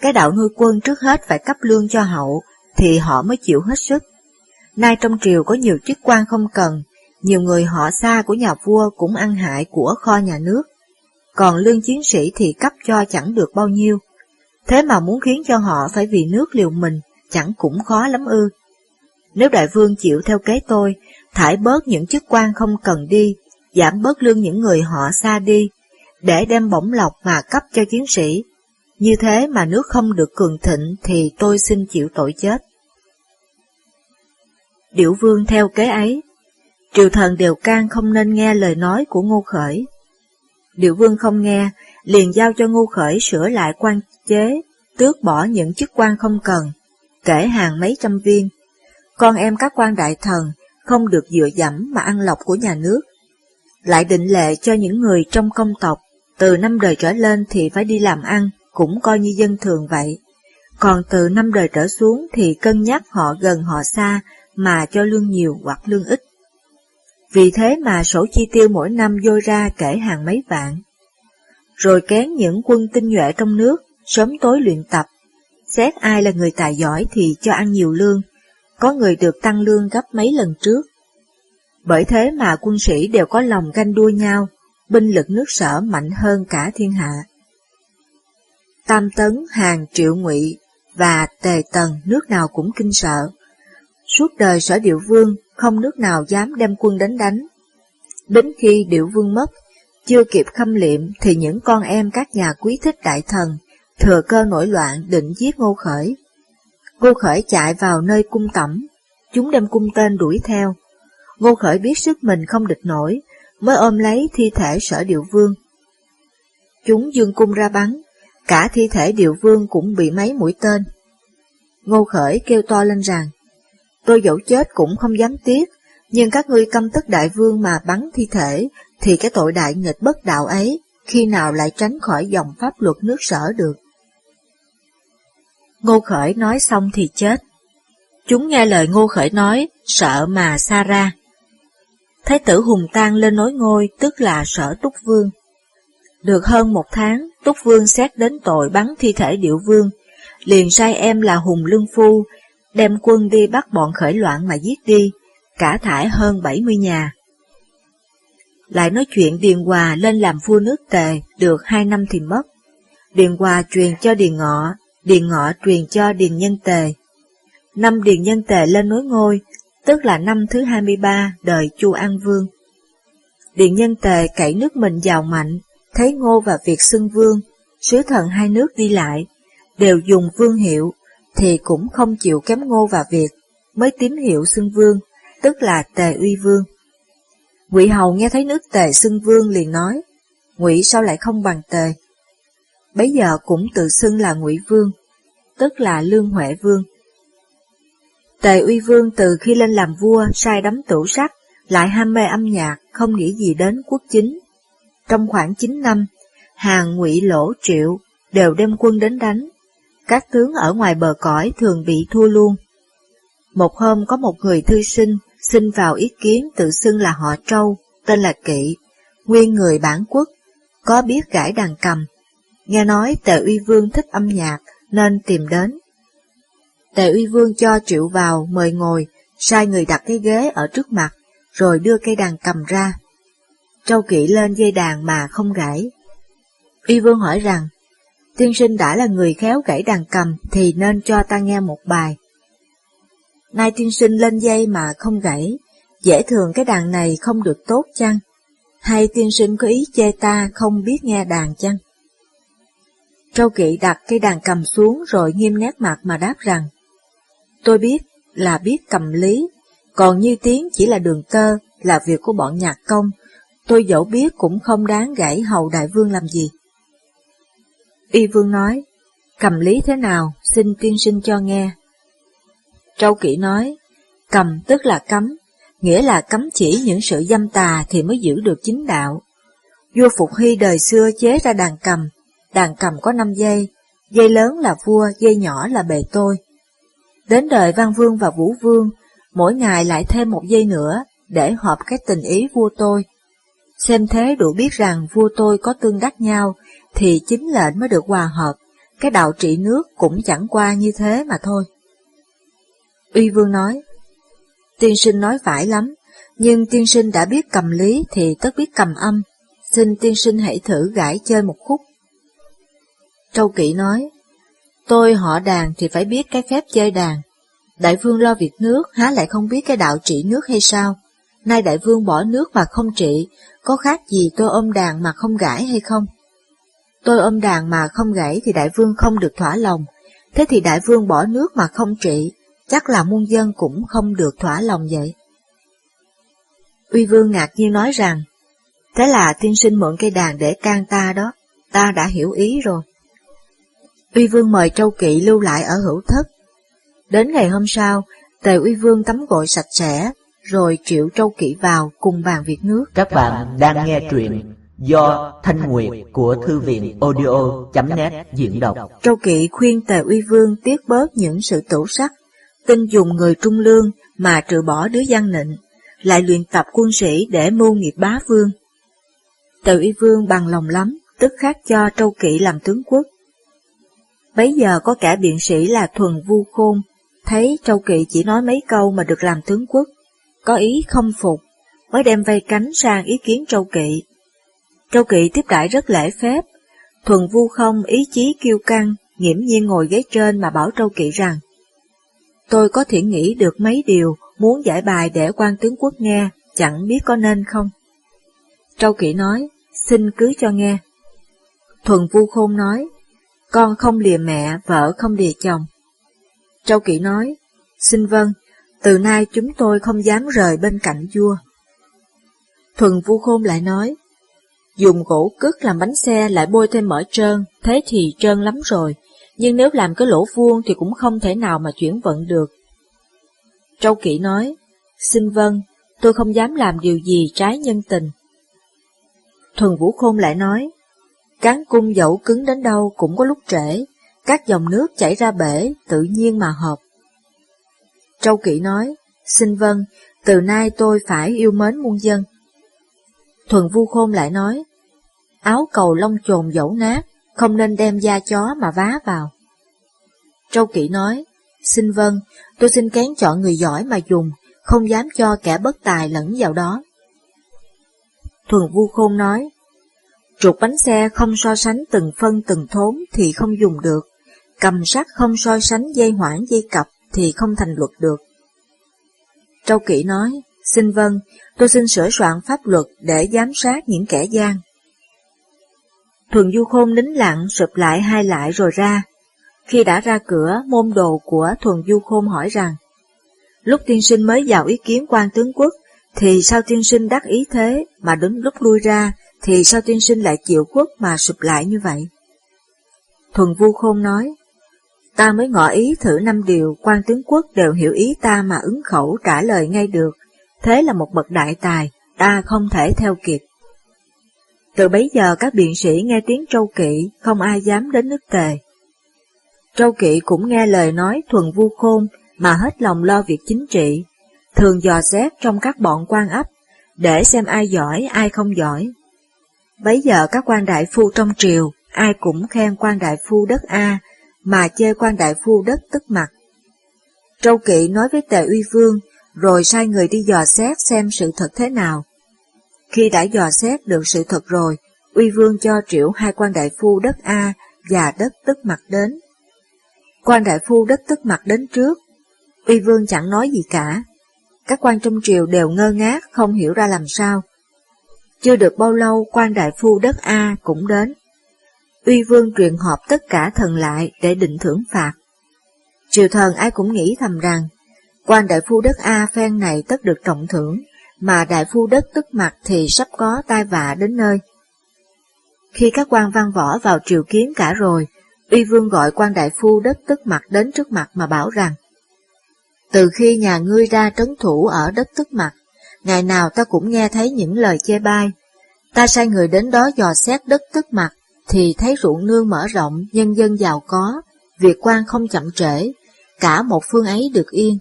Cái đạo nuôi quân trước hết phải cấp lương cho hậu, thì họ mới chịu hết sức. Nay trong triều có nhiều chức quan không cần, nhiều người họ xa của nhà vua cũng ăn hại của kho nhà nước, còn lương chiến sĩ thì cấp cho chẳng được bao nhiêu. Thế mà muốn khiến cho họ phải vì nước liều mình, chẳng cũng khó lắm ư? Nếu đại vương chịu theo kế tôi, thải bớt những chức quan không cần đi, giảm bớt lương những người họ xa đi, để đem bổng lộc mà cấp cho chiến sĩ, như thế mà nước không được cường thịnh thì tôi xin chịu tội chết. Điệu Vương theo kế ấy, triều thần đều can không nên nghe lời nói của Ngô Khởi. Điệu Vương không nghe, liền giao cho Ngô Khởi sửa lại quan chế, tước bỏ những chức quan không cần, kể hàng mấy trăm viên. Con em các quan đại thần không được dựa dẫm mà ăn lộc của nhà nước. Lại định lệ cho những người trong công tộc, từ năm đời trở lên thì phải đi làm ăn, cũng coi như dân thường vậy. Còn từ năm đời trở xuống thì cân nhắc họ gần họ xa mà cho lương nhiều hoặc lương ít. Vì thế mà sổ chi tiêu mỗi năm dôi ra kể hàng mấy vạn. Rồi kén những quân tinh nhuệ trong nước, sớm tối luyện tập, xét ai là người tài giỏi thì cho ăn nhiều lương, có người được tăng lương gấp mấy lần trước. Bởi thế mà quân sĩ đều có lòng ganh đua nhau, binh lực nước Sở mạnh hơn cả thiên hạ. Tam Tấn, Hàng, Triệu, Ngụy và Tề Tần nước nào cũng kinh sợ. Suốt đời Sở Điệu Vương không nước nào dám đem quân đến đánh. Đến khi Điệu Vương mất, chưa kịp khâm liệm thì những con em các nhà quý thích đại thần thừa cơ nổi loạn định giết Ngô Khởi. Ngô Khởi chạy vào nơi cung tẩm, chúng đem cung tên đuổi theo. Ngô Khởi biết sức mình không địch nổi, mới ôm lấy thi thể Sở Điệu Vương. Chúng giương cung ra bắn, cả thi thể Điệu Vương cũng bị mấy mũi tên. Ngô Khởi kêu to lên rằng, tôi dẫu chết cũng không dám tiếc, nhưng các ngươi căm tức đại vương mà bắn thi thể, thì cái tội đại nghịch bất đạo ấy, khi nào lại tránh khỏi dòng pháp luật nước Sở được. Ngô Khởi nói xong thì chết. Chúng nghe lời Ngô Khởi nói, sợ mà xa ra. Thái tử Hùng Tang lên nối ngôi, tức là Sở Túc Vương. Được hơn một tháng, Túc Vương xét đến tội bắn thi thể Điệu Vương, liền sai em là Hùng Lương Phu, đem quân đi bắt bọn khởi loạn mà giết đi, cả thải hơn bảy mươi nhà. Lại nói chuyện Điền Hòa lên làm vua nước Tề, được hai năm thì mất. Điền Hòa truyền cho Điền Ngọ, Điền Ngọ truyền cho Điền Nhân Tề. Năm Điền Nhân Tề lên nối ngôi, tức là năm thứ hai mươi ba đời Chu An Vương. Điền Nhân Tề cậy nước mình giàu mạnh, thấy Ngô và Việt xưng vương, sứ thần hai nước đi lại, đều dùng vương hiệu, thì cũng không chịu kém Ngô và Việt, mới tím hiệu xưng vương, tức là Tề Uy Vương. Ngụy Hầu nghe thấy nước Tề xưng vương liền nói, Ngụy sao lại không bằng Tề? Bấy giờ cũng tự xưng là Ngụy Vương, tức là Lương Huệ Vương. Tề Uy Vương từ khi lên làm vua sai đắm tửu sắc, lại ham mê âm nhạc, không nghĩ gì đến quốc chính. Trong khoảng chín năm, Hàng, Ngụy, Lỗ, Triệu đều đem quân đến đánh. Các tướng ở ngoài bờ cõi thường bị thua luôn. Một hôm có một người thư sinh, xin vào ý kiến tự xưng là họ Trâu, tên là Kỵ, nguyên người Bản Quốc, có biết gãi đàn cầm. Nghe nói Tề Uy Vương thích âm nhạc, nên tìm đến. Tề Uy Vương cho Triệu vào, mời ngồi, sai người đặt cái ghế ở trước mặt, rồi đưa cây đàn cầm ra. Trâu Kỵ lên dây đàn mà không gãi. Uy Vương hỏi rằng, tiên sinh đã là người khéo gãy đàn cầm thì nên cho ta nghe một bài. Nay tiên sinh lên dây mà không gãy, dễ thường cái đàn này không được tốt chăng? Hay tiên sinh có ý chê ta không biết nghe đàn chăng? Trâu Kỵ đặt cây đàn cầm xuống rồi nghiêm nét mặt mà đáp rằng, tôi biết là biết cầm lý, còn như tiếng chỉ là đường tơ, là việc của bọn nhạc công, tôi dẫu biết cũng không đáng gãy hầu đại vương làm gì. Uy Vương nói, cầm lý thế nào, xin tiên sinh cho nghe. Trâu Kỵ nói, cầm tức là cấm, nghĩa là cấm chỉ những sự dâm tà thì mới giữ được chính đạo. Vua Phục Hy đời xưa chế ra đàn cầm, đàn cầm có năm dây, dây lớn là vua, dây nhỏ là bề tôi. Đến đời Văn Vương và Vũ Vương, mỗi ngày lại thêm một dây nữa để hợp cái tình ý vua tôi. Xem thế đủ biết rằng vua tôi có tương đắc nhau, thì chính lệnh mới được hòa hợp, cái đạo trị nước cũng chẳng qua như thế mà thôi. Uy Vương nói, tiên sinh nói phải lắm, nhưng tiên sinh đã biết cầm lý thì tất biết cầm âm, xin tiên sinh hãy thử gãi chơi một khúc. Trâu Kỵ nói, tôi họ đàn thì phải biết cái phép chơi đàn, đại vương lo việc nước há lại không biết cái đạo trị nước hay sao? Nay đại vương bỏ nước mà không trị, có khác gì tôi ôm đàn mà không gãi hay không? Tôi ôm đàn mà không gãy thì đại vương không được thỏa lòng, thế thì đại vương bỏ nước mà không trị, chắc là muôn dân cũng không được thỏa lòng vậy. Uy Vương ngạc nhiên nói rằng, thế là tiên sinh mượn cây đàn để can ta đó, ta đã hiểu ý rồi. Uy Vương mời Trâu Kỵ lưu lại ở hữu thất. Đến ngày hôm sau, Tề Uy Vương tắm gội sạch sẽ, rồi triệu Trâu Kỵ vào cùng bàn việc nước. Các bạn đang nghe truyện do Thanh Nguyệt của Thư viện audio chấm net diễn đọc. Trâu Kỵ khuyên Tề Uy Vương tiếc bớt những sự tửu sắc, tin dùng người trung lương mà trừ bỏ đứa gian nịnh, lại luyện tập quân sĩ để mưu nghiệp bá vương. Tề Uy Vương bằng lòng lắm, tức khắc cho Trâu Kỵ làm tướng quốc. Bấy giờ có cả biện sĩ là Thuần Vu Khôn, thấy Trâu Kỵ chỉ nói mấy câu mà được làm tướng quốc, có ý không phục, mới đem vây cánh sang ý kiến Trâu Kỵ. Trâu Kỵ tiếp đãi rất lễ phép. Thuần Vu Không ý chí kiêu căng, nghiễm nhiên ngồi ghế trên mà bảo Trâu Kỵ rằng, tôi có thể nghĩ được mấy điều, muốn giải bài để quan tướng quốc nghe, chẳng biết có nên không? Trâu Kỵ nói, xin cứ cho nghe. Thuần Vu Khôn nói, con không lìa mẹ, vợ không lìa chồng. Trâu Kỵ nói, xin vâng, từ nay chúng tôi không dám rời bên cạnh vua. Thuần Vu Khôn lại nói, dùng gỗ cứt làm bánh xe lại bôi thêm mỡ trơn, thế thì trơn lắm rồi, nhưng nếu làm cái lỗ vuông thì cũng không thể nào mà chuyển vận được. Trâu Kỵ nói, xin vâng, tôi không dám làm điều gì trái nhân tình. Thuần Vũ Khôn lại nói, cán cung dẫu cứng đến đâu cũng có lúc trễ, các dòng nước chảy ra bể, tự nhiên mà hợp. Trâu Kỵ nói, xin vâng, từ nay tôi phải yêu mến muôn dân. Thuần Vu Khôn lại nói, áo cầu lông chồn dẫu nát, không nên đem da chó mà vá vào. Trâu Kỵ nói, xin vâng, tôi xin kén chọn người giỏi mà dùng, không dám cho kẻ bất tài lẫn vào đó. Thuần Vu Khôn nói, trục bánh xe không so sánh từng phân từng thốn thì không dùng được, cầm sắt không so sánh dây hoãn dây cặp thì không thành luật được. Trâu Kỵ nói, xin vâng, tôi xin sửa soạn pháp luật để giám sát những kẻ gian. Thuần Du Khôn nín lặng sụp lại hai lại rồi ra. Khi đã ra cửa, môn đồ của Thuần Du Khôn hỏi rằng, lúc tiên sinh mới vào ý kiến quan tướng quốc, thì sao tiên sinh đắc ý thế, mà đến lúc lui ra, thì sao tiên sinh lại chịu khuất mà sụp lại như vậy? Thuần Vu Khôn nói, ta mới ngỏ ý thử năm điều, quan tướng quốc đều hiểu ý ta mà ứng khẩu trả lời ngay được, thế là một bậc đại tài, ta không thể theo kịp. Từ bấy giờ các biện sĩ nghe tiếng Trâu Kỵ, không ai dám đến nước Tề. Trâu Kỵ cũng nghe lời nói Thuần Vu Khôn mà hết lòng lo việc chính trị, thường dò xét trong các bọn quan ấp, để xem ai giỏi, ai không giỏi. Bấy giờ các quan đại phu trong triều, ai cũng khen quan đại phu đất A, mà chê quan đại phu đất Tức Mặt. Trâu Kỵ nói với Tề Uy Vương, rồi sai người đi dò xét xem sự thật thế nào. Khi đã dò xét được sự thật rồi, Uy Vương cho triệu hai quan đại phu đất A và đất Tức Mặt đến. Quan đại phu đất Tức Mặt đến trước, Uy Vương chẳng nói gì cả. Các quan trong triều đều ngơ ngác không hiểu ra làm sao. Chưa được bao lâu, quan đại phu đất A cũng đến. Uy Vương truyền họp tất cả thần lại để định thưởng phạt. Triều thần ai cũng nghĩ thầm rằng, quan đại phu đất A phen này tất được trọng thưởng, mà đại phu đất Tức Mặt thì sắp có tai vạ đến nơi. Khi các quan văn võ vào triều kiến cả rồi, Uy Vương gọi quan đại phu đất Tức Mặt đến trước mặt mà bảo rằng, từ khi nhà ngươi ra trấn thủ ở đất Tức Mặt, ngày nào ta cũng nghe thấy những lời chê bai. Ta sai người đến đó dò xét đất Tức Mặt, thì thấy ruộng nương mở rộng, nhân dân giàu có, việc quan không chậm trễ, cả một phương ấy được yên.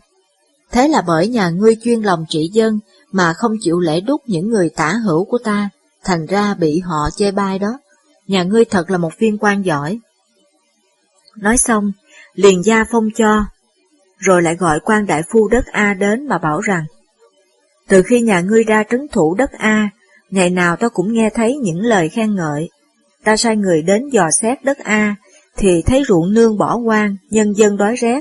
Thế là bởi nhà ngươi chuyên lòng trị dân mà không chịu lễ đúc những người tả hữu của ta, thành ra bị họ chê bai đó. Nhà ngươi thật là một viên quan giỏi. Nói xong, liền gia phong cho, rồi lại gọi quan đại phu đất A đến mà bảo rằng, từ khi nhà ngươi ra trấn thủ đất A, ngày nào ta cũng nghe thấy những lời khen ngợi. Ta sai người đến dò xét đất A, thì thấy ruộng nương bỏ hoang, nhân dân đói rét.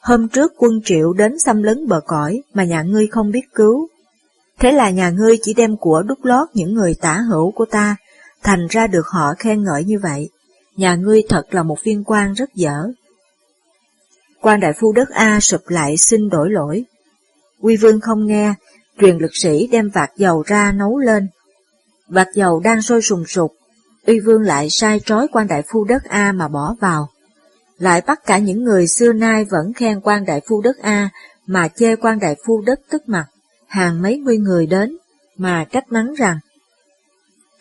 Hôm trước quân Triệu đến xâm lấn bờ cõi mà nhà ngươi không biết cứu. Thế là nhà ngươi chỉ đem của đút lót những người tả hữu của ta, thành ra được họ khen ngợi như vậy. Nhà ngươi thật là một viên quan rất dở. Quan đại phu đất A sụp lại xin đổi lỗi. Uy Vương không nghe, truyền lực sĩ đem vạc dầu ra nấu lên. Vạc dầu đang sôi sùng sục, Uy Vương lại sai trói quan đại phu đất A mà bỏ vào. Lại bắt cả những người xưa nay vẫn khen quan đại phu đất A mà chê quan đại phu đất Tức Mặt, hàng mấy mươi người đến, mà trách mắng rằng,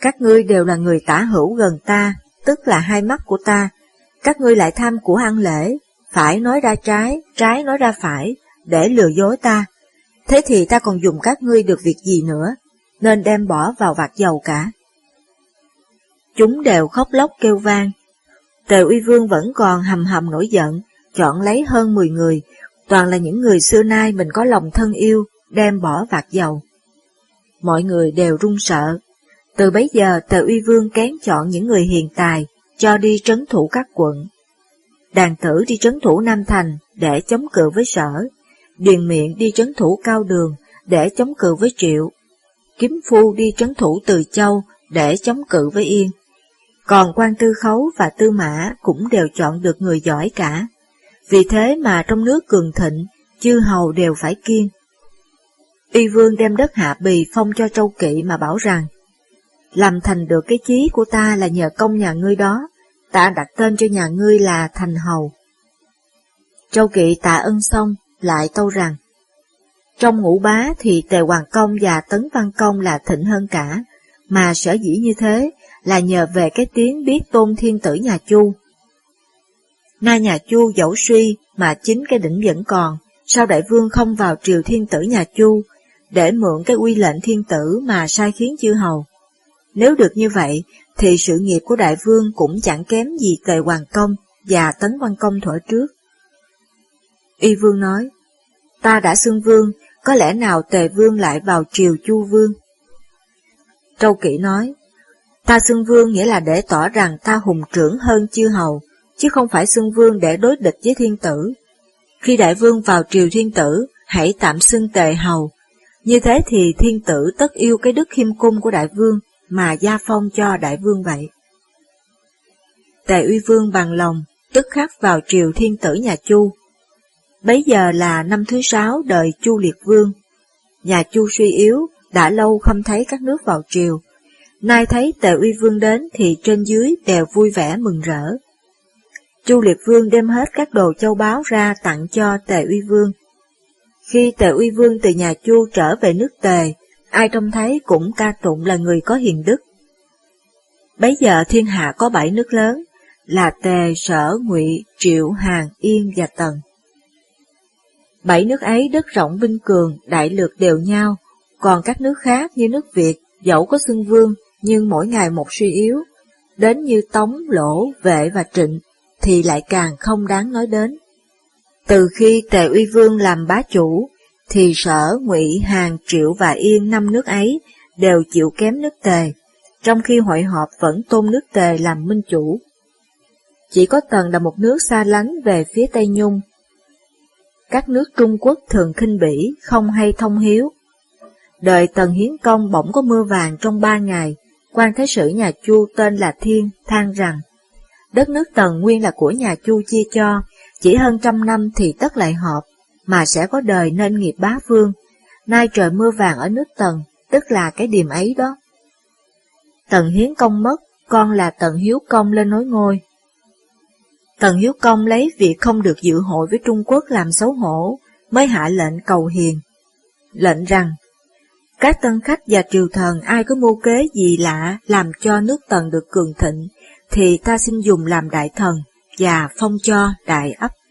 các ngươi đều là người tả hữu gần ta, tức là hai mắt của ta, các ngươi lại tham của ăn lễ, phải nói ra trái, trái nói ra phải, để lừa dối ta. Thế thì ta còn dùng các ngươi được việc gì nữa, nên đem bỏ vào vạc dầu cả. Chúng đều khóc lóc kêu vang. Tề Uy Vương vẫn còn hầm hầm nổi giận, chọn lấy hơn mười người, toàn là những người xưa nay mình có lòng thân yêu, đem bỏ vạc dầu. Mọi người đều run sợ. Từ bấy giờ Tề Uy Vương kén chọn những người hiền tài, cho đi trấn thủ các quận. Đàn Tử đi trấn thủ Nam Thành để chống cự với Sở, Điền Miện đi trấn thủ Cao Đường để chống cự với Triệu, Kiếm Phu đi trấn thủ Từ Châu để chống cự với Yên. Còn quan Tư Khấu và Tư Mã cũng đều chọn được người giỏi cả. Vì thế mà trong nước cường thịnh, chư hầu đều phải kiêng. Uy Vương đem đất Hạ Bì phong cho Trâu Kỵ mà bảo rằng, làm thành được cái chí của ta là nhờ công nhà ngươi đó, ta đặt tên cho nhà ngươi là Thành Hầu. Trâu Kỵ tạ ân xong, lại tâu rằng, trong ngũ bá thì Tề Hoàng Công và Tấn Văn Công là thịnh hơn cả, mà sở dĩ như thế là nhờ về cái tiếng biết tôn thiên tử nhà Chu. Nay nhà Chu dẫu suy mà chính cái đỉnh vẫn còn, sao đại vương không vào triều thiên tử nhà Chu, để mượn cái uy lệnh thiên tử mà sai khiến chư hầu? Nếu được như vậy, thì sự nghiệp của đại vương cũng chẳng kém gì Tề Hoàng Công và Tấn Văn Công thuở trước. Uy Vương nói, ta đã xưng vương, có lẽ nào Tề Vương lại vào triều Chu Vương? Trâu Kỵ nói, ta xưng vương nghĩa là để tỏ rằng ta hùng trưởng hơn chư hầu, chứ không phải xưng vương để đối địch với thiên tử. Khi đại vương vào triều thiên tử, hãy tạm xưng Tề Hầu. Như thế thì thiên tử tất yêu cái đức khiêm cung của đại vương, mà gia phong cho đại vương vậy. Tề Uy Vương bằng lòng, tức khắc vào triều thiên tử nhà Chu. Bấy giờ là năm thứ sáu đời Chu Liệt Vương. Nhà Chu suy yếu, đã lâu không thấy các nước vào triều. Nay thấy Tề Uy Vương đến thì trên dưới đều vui vẻ mừng rỡ. Chu Liệt Vương đem hết các đồ châu báu ra tặng cho Tề Uy Vương. Khi Tề Uy Vương từ nhà Chu trở về nước Tề, ai trông thấy cũng ca tụng là người có hiền đức. Bấy giờ thiên hạ có bảy nước lớn, là Tề, Sở, Ngụy, Triệu, Hàn, Yên và Tần. Bảy nước ấy đất rộng binh cường, đại lược đều nhau, còn các nước khác như nước Việt, dẫu có xưng vương, nhưng mỗi ngày một suy yếu, đến như Tống, Lỗ, Vệ và Trịnh, thì lại càng không đáng nói đến. Từ khi Tề Uy Vương làm bá chủ, thì Sở, Ngụy, Hàn, Triệu và Yên năm nước ấy đều chịu kém nước Tề, trong khi hội họp vẫn tôn nước Tề làm minh chủ. Chỉ có Tần là một nước xa lánh về phía Tây Nhung. Các nước Trung Quốc thường khinh bỉ, không hay thông hiếu. Đời Tần Hiến Công bỗng có mưa vàng trong ba ngày, quan thái sử nhà Chu tên là Thiên than rằng, đất nước Tần nguyên là của nhà Chu chia cho, chỉ hơn trăm năm thì tất lại họp, mà sẽ có đời nên nghiệp bá vương. Nay trời mưa vàng ở nước Tần, tức là cái điềm ấy đó. Tần Hiến Công mất, con là Tần Hiếu Công lên nối ngôi. Tần Hiếu Công lấy việc không được dự hội với Trung Quốc làm xấu hổ, mới hạ lệnh cầu hiền. Lệnh rằng, các tân khách và triều thần ai có mưu kế gì lạ làm cho nước Tần được cường thịnh, thì ta xin dùng làm đại thần và phong cho đại ấp.